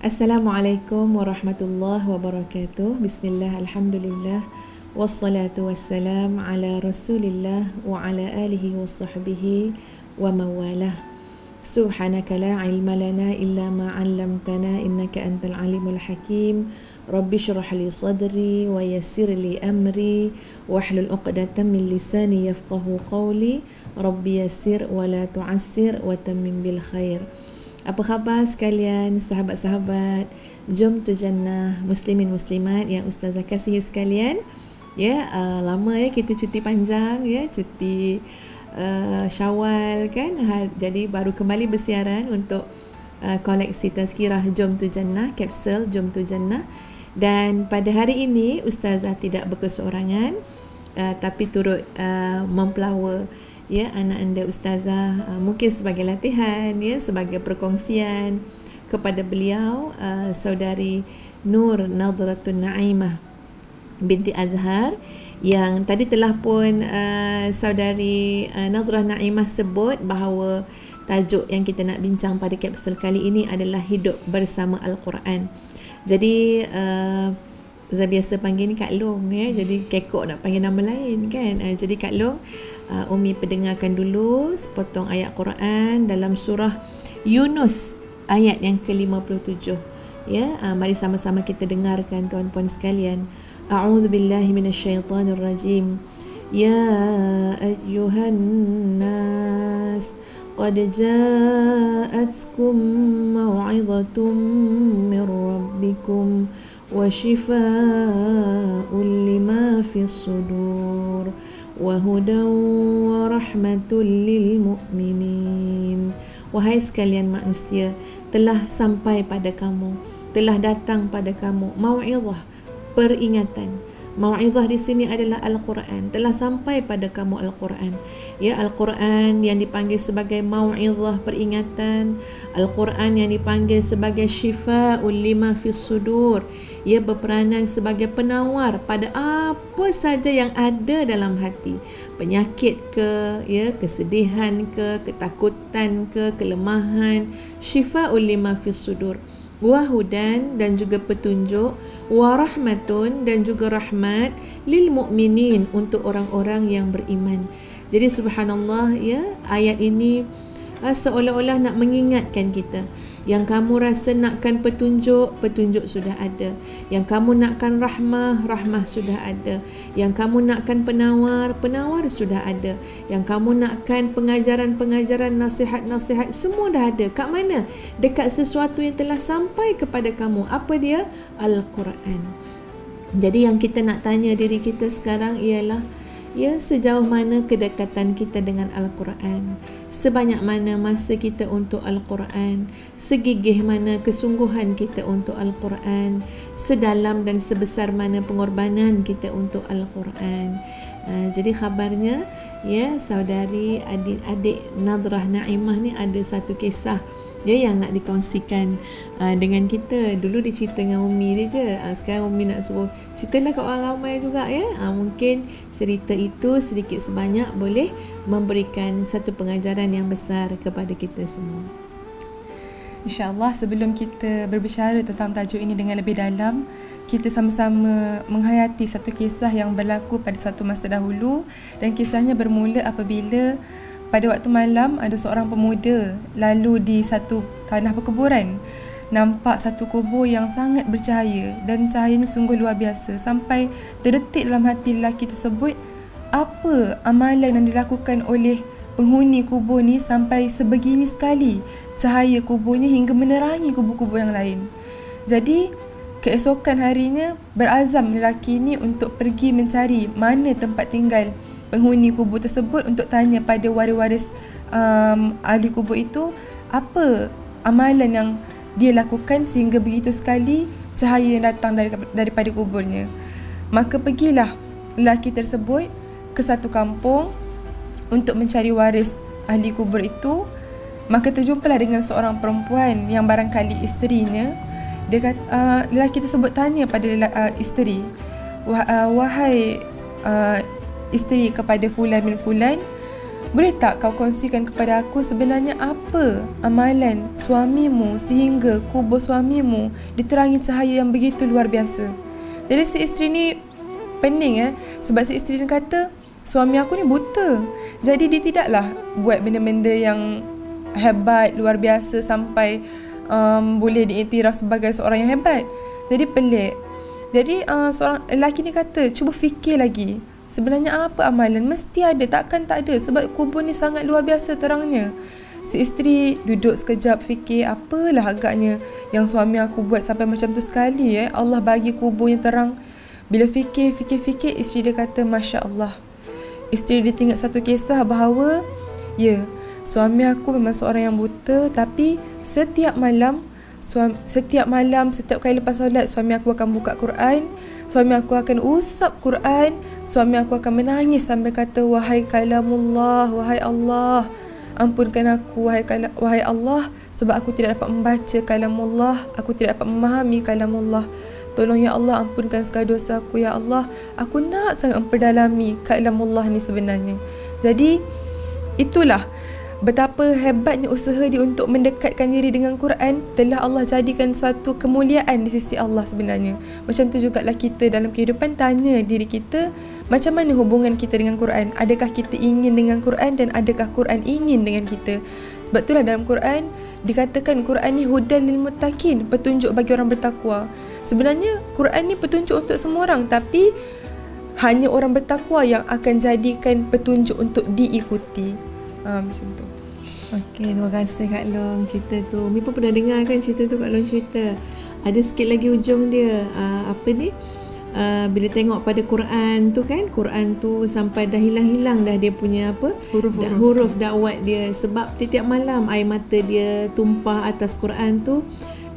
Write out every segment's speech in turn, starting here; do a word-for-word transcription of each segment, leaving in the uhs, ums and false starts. Assalamualaikum warahmatullahi wabarakatuh. Bismillah, alhamdulillah, wassalatu wassalam ala rasulillah wa ala alihi wa sahbihi wa mawalah. Subhanaka la ilma lana illa ma'allamtana innaka antal alimul hakim. Rabbi syrah li sadri wa yassir li amri wa ahlul uqdatan min lisani yafqahu qawli. Rabbi yassir wa la tu'assir wa tammim bil khair. Apa khabar sekalian, sahabat-sahabat Jom Tu Jannah, muslimin-muslimat yang Ustazah kasihi sekalian. Ya, uh, lama ya kita cuti panjang, ya, cuti uh, Syawal kan. Ha, jadi baru kembali bersiaran untuk uh, koleksi tazkirah Jom Tu Jannah, kapsul Jom Tu Jannah. Dan pada hari ini Ustazah tidak berkeseorangan, uh, tapi turut uh, mempelawa ya anak anda Ustazah, uh, mungkin sebagai latihan, ya, sebagai perkongsian kepada beliau, uh, saudari Nur Nadratun Naimah Binti Azhar, yang tadi telah pun uh, saudari uh, Nadrah Naimah sebut bahawa tajuk yang kita nak bincang pada kapsul kali ini adalah hidup bersama Al-Quran. Jadi uh, Ustazah biasa panggil ni Kak Long, ya. Jadi kekok nak panggil nama lain kan. uh, Jadi Kak Long, Uh, Umi pendengarkan dulu sepotong ayat Quran dalam surah Yunus ayat yang ke lima puluh tujuh. Ya, uh, mari sama-sama kita dengarkan tuan-puan sekalian. A'udzubillahi minasyaitonirrajim. Ya ayyuhan nas qad ja'atkum mau'izatun min rabbikum wa shifaa'un lima fis sudur wa hudan wa rahmatul lil mu'minin. Wahai sekalian manusia, telah sampai pada kamu, telah datang pada kamu mau'izah, peringatan. Mau'izah di sini adalah Al-Quran. Telah sampai pada kamu Al-Quran. Ya, Al-Quran yang dipanggil sebagai mau'izah, peringatan. Al-Quran yang dipanggil sebagai syifa'ul lima fis sudur. Ia berperanan sebagai penawar pada apa saja yang ada dalam hati. Penyakit ke, ya, kesedihan ke, ketakutan ke, kelemahan. Syifa'ul lima fis sudur. Wahudan, dan juga petunjuk, warahmatun, dan juga rahmat, lil mu'minin, untuk orang-orang yang beriman. Jadi subhanallah, ya, ayat ini seolah-olah nak mengingatkan kita. Yang kamu rasa nakkan petunjuk, petunjuk sudah ada. Yang kamu nakkan rahmah, rahmah sudah ada. Yang kamu nakkan penawar, penawar sudah ada. Yang kamu nakkan pengajaran-pengajaran, nasihat-nasihat, semua dah ada. Kat mana? Dekat sesuatu yang telah sampai kepada kamu. Apa dia? Al-Quran. Jadi yang kita nak tanya diri kita sekarang ialah, ya, sejauh mana kedekatan kita dengan Al-Quran? Sebanyak mana masa kita untuk Al-Quran? Segigih mana kesungguhan kita untuk Al-Quran? Sedalam dan sebesar mana pengorbanan kita untuk Al-Quran? Uh, jadi khabarnya, ya, saudari adik-adik Nadrah Naimah ni ada satu kisah, ya, yang nak dikongsikan uh, dengan kita. Dulu dia cerita dengan Umi dia je. Uh, sekarang Umi nak suruh ceritalah kat orang ramai juga, ya. Uh, mungkin cerita itu sedikit sebanyak boleh memberikan satu pengajaran yang besar kepada kita semua. InsyaAllah sebelum kita berbicara tentang tajuk ini dengan lebih dalam, kita sama-sama menghayati satu kisah yang berlaku pada satu masa dahulu. Dan kisahnya bermula apabila pada waktu malam ada seorang pemuda lalu di satu tanah perkuburan. Nampak satu kubur yang sangat bercahaya dan cahayanya sungguh luar biasa sampai terdetik dalam hati lelaki tersebut, apa amalan yang dilakukan oleh penghuni kubur ni sampai sebegini sekali cahaya kuburnya hingga menerangi kubur-kubur yang lain. Jadi keesokan harinya berazam lelaki ni untuk pergi mencari mana tempat tinggal penghuni kubur tersebut untuk tanya pada waris-waris um, ahli kubur itu apa amalan yang dia lakukan sehingga begitu sekali cahaya yang datang daripada kuburnya. Maka pergilah lelaki tersebut ke satu kampung untuk mencari waris ahli kubur itu. Maka terjumpalah dengan seorang perempuan yang barangkali isterinya. Dia kata, uh, lelaki tersebut tanya pada uh, isteri, Wah, uh, wahai uh, isteri kepada fulan bin fulan, Boleh tak kau kongsikan kepada aku sebenarnya apa amalan suamimu sehingga kubur suamimu diterangi cahaya yang begitu luar biasa? Jadi si isteri ni pening eh, sebab si isteri ni kata suami aku ni buta. Jadi dia tidaklah buat benda-benda yang hebat, luar biasa sampai um, boleh diiktiraf sebagai seorang yang hebat. Jadi pelik. Jadi uh, seorang lelaki ni kata, cuba fikir lagi. Sebenarnya apa amalan? Mesti ada, takkan tak ada. Sebab kubur ni sangat luar biasa terangnya. Si isteri duduk sekejap fikir, apalah agaknya yang suami aku buat sampai macam tu sekali eh. Allah bagi kubur yang terang. Bila fikir, fikir-fikir, isteri dia kata, Masya Allah. Isteri dia teringat satu kisah bahawa, ya, yeah, suami aku memang seorang yang buta, tapi setiap malam, Suami, setiap malam, setiap kali lepas solat, suami aku akan buka Quran, suami aku akan usap Quran, suami aku akan menangis sambil kata, wahai kalamullah, wahai Allah, ampunkan aku, wahai, kalam, wahai Allah, sebab aku tidak dapat membaca kalamullah, aku tidak dapat memahami kalamullah. Tolong ya Allah, ampunkan segala dosa aku ya Allah. Aku nak sangat memperdalami kalamullah ni sebenarnya. Jadi itulah betapa hebatnya usaha dia untuk mendekatkan diri dengan Quran, telah Allah jadikan suatu kemuliaan di sisi Allah sebenarnya. Macam tu jugalah kita dalam kehidupan, tanya diri kita, macam mana hubungan kita dengan Quran? Adakah kita ingin dengan Quran dan adakah Quran ingin dengan kita? Sebab itulah dalam Quran dikatakan Quran ni hudan lil muttaqin, petunjuk bagi orang bertakwa. Sebenarnya Quran ni petunjuk untuk semua orang, tapi hanya orang bertakwa yang akan jadikan petunjuk untuk diikuti. Ha, macam tu. Okey, terima kasih Kak Long cerita tu. Mi pun pernah dengar kan cerita tu, Kak Long cerita. Ada sikit lagi ujung dia, uh, apa ni? Uh, bila tengok pada Quran tu kan, Quran tu sampai dah hilang-hilang dah dia punya apa? Huruf-huruf, huruf dakwat dia. Sebab tiap-tiap malam air mata dia tumpah atas Quran tu.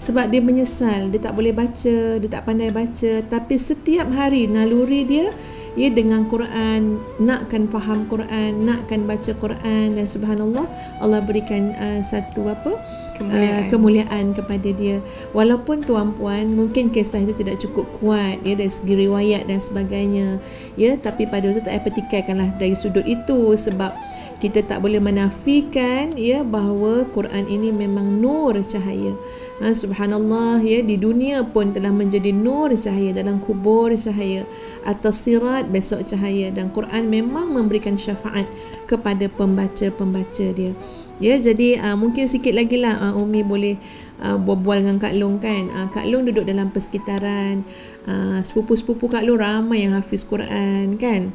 Sebab dia menyesal, dia tak boleh baca, dia tak pandai baca. Tapi setiap hari naluri dia, ia dengan Quran, nakkan faham Quran, nakkan baca Quran. Dan subhanallah, Allah berikan uh, satu apa? Kemuliaan. Uh, kemuliaan kepada dia. Walaupun tuan-puan, mungkin kisah itu tidak cukup kuat ya, dari segi riwayat dan sebagainya ya. Tapi pada Ustaz tak payah petikaikanlah dari sudut itu. Sebab kita tak boleh menafikan ya bahawa Quran ini memang nur cahaya. Ha, subhanallah ya, di dunia pun telah menjadi nur cahaya, dalam kubur cahaya, atas sirat besok cahaya, dan Quran memang memberikan syafaat kepada pembaca-pembaca dia. Ya, jadi uh, mungkin sikit lagi lah uh, Umi boleh uh, berbual dengan Kak Long kan. Uh, Kak Long duduk dalam persekitaran, uh, sepupu-sepupu Kak Long ramai yang hafiz Quran kan.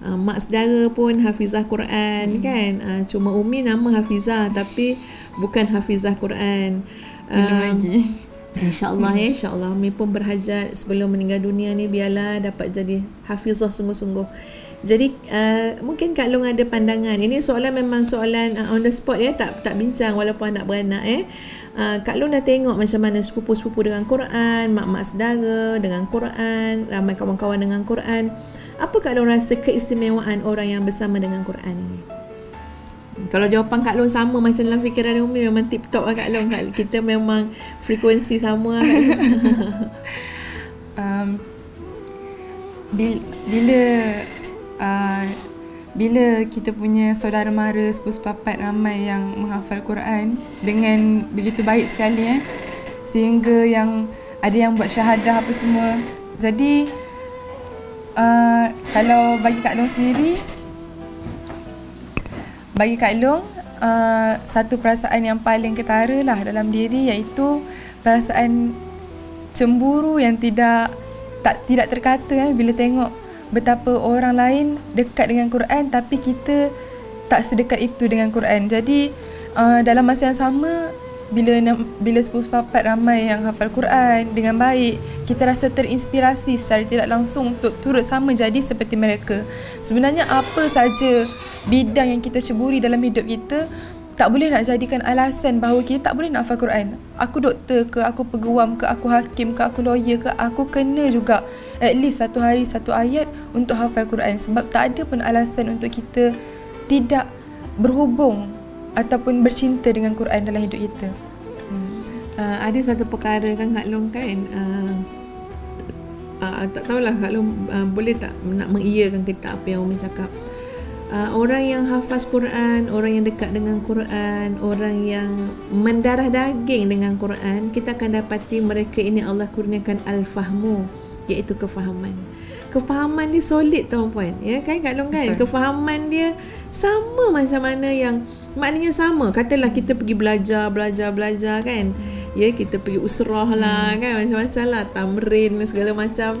Uh, mak saudara pun hafizah Quran hmm. kan. Uh, cuma Umi nama hafizah tapi bukan hafizah Quran. Belum um, lagi. InsyaAllah ya, insyaAllah. Umi pun berhajat sebelum meninggal dunia ni biarlah dapat jadi hafizah sungguh-sungguh. Jadi uh, mungkin Kak Long ada pandangan. Ini soalan memang soalan uh, on the spot ya, tak tak bincang walaupun anak beranak eh. Uh, Kak Long dah tengok macam mana sepupu-sepupu dengan Quran, mak-mak saudara dengan Quran, ramai kawan-kawan dengan Quran. Apa Kak Long rasa keistimewaan orang yang bersama dengan Quran ini? Kalau jawapan Kak Long sama macam dalam fikiran Umi, memang tip top lah Kak Long. Kita memang frekuensi sama lah. um, Bila uh, Bila kita punya saudara mara, sepupu-sepupu papat ramai yang menghafal Quran dengan begitu baik sekali eh, sehingga yang ada yang buat syahadah apa semua. Jadi Uh, kalau bagi Kak Long sendiri, bagi Kak Long, uh, satu perasaan yang paling ketara lah dalam diri, iaitu perasaan cemburu yang tidak tak tidak terkata eh, bila tengok betapa orang lain dekat dengan Quran tapi kita tak sedekat itu dengan Quran. Jadi uh, dalam masa yang sama, bila bila sepupu-sepupu ramai yang hafal Quran dengan baik, kita rasa terinspirasi secara tidak langsung untuk turut sama jadi seperti mereka. Sebenarnya apa saja bidang yang kita ceburi dalam hidup kita, tak boleh nak jadikan alasan bahawa kita tak boleh nak hafal Quran. Aku doktor ke, aku peguam ke, aku hakim ke, aku lawyer ke, aku kena juga at least satu hari satu ayat untuk hafal Quran. Sebab tak ada pun alasan untuk kita tidak berhubung ataupun bercinta dengan Quran dalam hidup kita. hmm. uh, Ada satu perkara kan Kak Long kan, uh, uh, tak tahulah Kak Long uh, boleh tak nak mengiyakan kita apa yang Umi cakap. Uh, orang yang hafaz Quran, orang yang dekat dengan Quran, orang yang mendarah daging dengan Quran, kita akan dapati mereka ini Allah kurniakan al-fahmu, iaitu kefahaman. Kefahaman dia solid, tuan puan, ya kan Kak Long kan? Betul. Kefahaman dia sama macam mana yang, maknanya sama, katalah kita pergi belajar, belajar, belajar kan, ya, kita pergi usrah lah, hmm. kan, macam-macam lah, tamrin segala macam.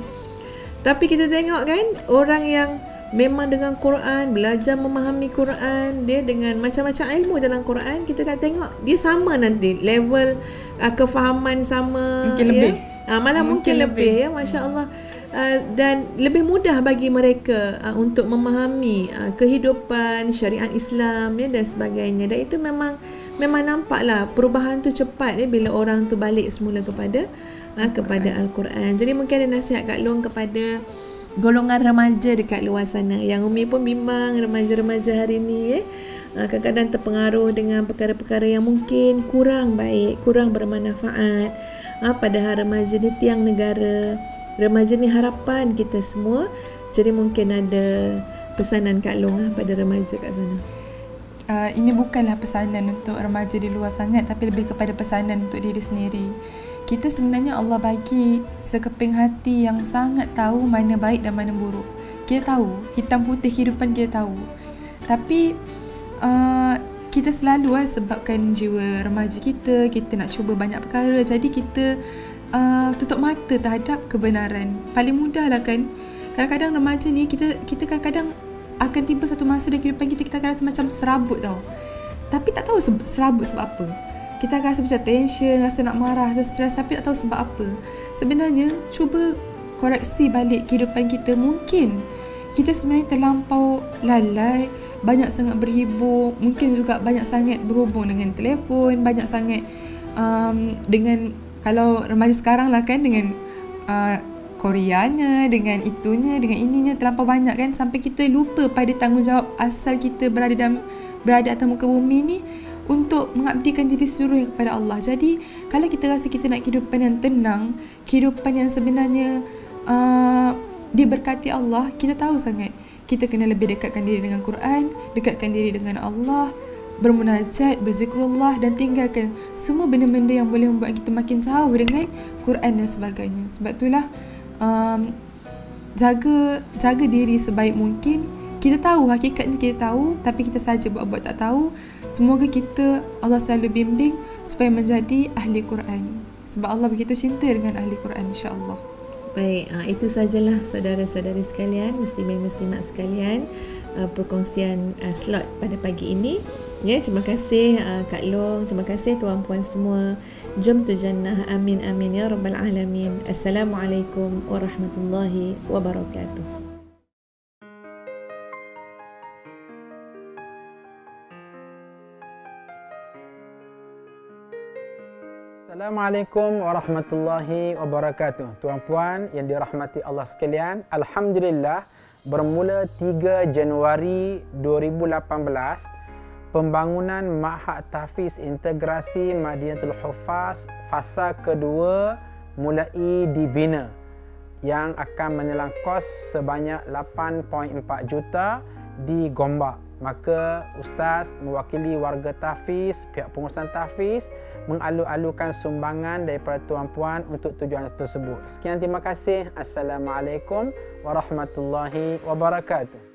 Tapi kita tengok kan, orang yang memang dengan Quran, belajar memahami Quran, dia dengan macam-macam ilmu dalam Quran, kita nak tengok dia sama nanti level uh, kefahaman sama, mungkin ya? lebih uh, malah mungkin, mungkin lebih, lebih ya, Masya Allah. Uh, dan lebih mudah bagi mereka uh, untuk memahami uh, kehidupan syariat Islam ya, dan sebagainya. Dan itu memang Memang nampaklah perubahan tu cepat ya, bila orang tu balik semula kepada ha, kepada Al-Quran. Jadi mungkin ada nasihat Kak Long kepada golongan remaja dekat luar sana, yang Umi pun bimbang remaja-remaja hari ni ya, ha, kadang-kadang terpengaruh dengan perkara-perkara yang mungkin kurang baik, kurang bermanfaat. Ha, padahal remaja ni tiang negara, remaja ni harapan kita semua. Jadi mungkin ada pesanan Kak Long ha, pada remaja kat sana. Uh, ini bukanlah pesanan untuk remaja di luar sangat, tapi lebih kepada pesanan untuk diri sendiri. Kita sebenarnya Allah bagi sekeping hati yang sangat tahu mana baik dan mana buruk. Kita tahu, hitam putih kehidupan kita tahu. Tapi uh, kita selalu uh, sebabkan jiwa remaja kita, kita nak cuba banyak perkara. Jadi kita uh, tutup mata terhadap kebenaran. Paling mudah lah kan, kadang-kadang remaja ni, kita, kita kadang-kadang akan tiba satu masa di kehidupan kita, kita akan rasa macam serabut tau. Tapi tak tahu serabut sebab apa. Kita akan rasa macam tension, rasa nak marah, rasa stres, tapi tak tahu sebab apa. Sebenarnya cuba koreksi balik kehidupan kita. Mungkin kita sebenarnya terlampau lalai, banyak sangat berhibur, mungkin juga banyak sangat berhubung dengan telefon, banyak sangat um, dengan, kalau remaja sekarang lah kan, dengan uh, Koreanya, dengan itunya, dengan ininya, terlampau banyak kan, sampai kita lupa pada tanggungjawab asal kita berada dalam, berada atas muka bumi ni untuk mengabdikan diri seluruhnya kepada Allah. Jadi kalau kita rasa kita nak kehidupan yang tenang, kehidupan yang sebenarnya uh, diberkati Allah, kita tahu sangat kita kena lebih dekatkan diri dengan Quran, dekatkan diri dengan Allah, bermunajat, berzikrullah, dan tinggalkan semua benda-benda yang boleh membuat kita makin jauh dengan Quran dan sebagainya. Sebab itulah Um, jaga jaga diri sebaik mungkin. Kita tahu hakikatnya, kita tahu, tapi kita saja buat-buat tak tahu. Semoga kita, Allah selalu bimbing supaya menjadi ahli Quran, sebab Allah begitu cinta dengan ahli Quran, insya-Allah. Baik, itu sajalah saudara-saudari sekalian, muslimin-muslimat sekalian, perkongsian slot pada pagi ini. Ya, terima kasih uh, Kak Long, terima kasih tuan-puan semua. Jom tu jannah, amin amin ya rabbal alamin. Assalamualaikum warahmatullahi wabarakatuh. Assalamualaikum warahmatullahi wabarakatuh. Tuan-puan yang dirahmati Allah sekalian, alhamdulillah bermula tiga Januari dua ribu lapan belas pembangunan Makhat Tahfiz Integrasi Madinatul Huffaz fasa kedua mulai dibina, yang akan menelan kos sebanyak lapan perpuluhan empat juta di Gombak. Maka Ustaz mewakili warga Tahfiz, pihak pengurusan Tahfiz mengalu-alukan sumbangan daripada tuan-puan untuk tujuan tersebut. Sekian, terima kasih. Assalamualaikum warahmatullahi wabarakatuh.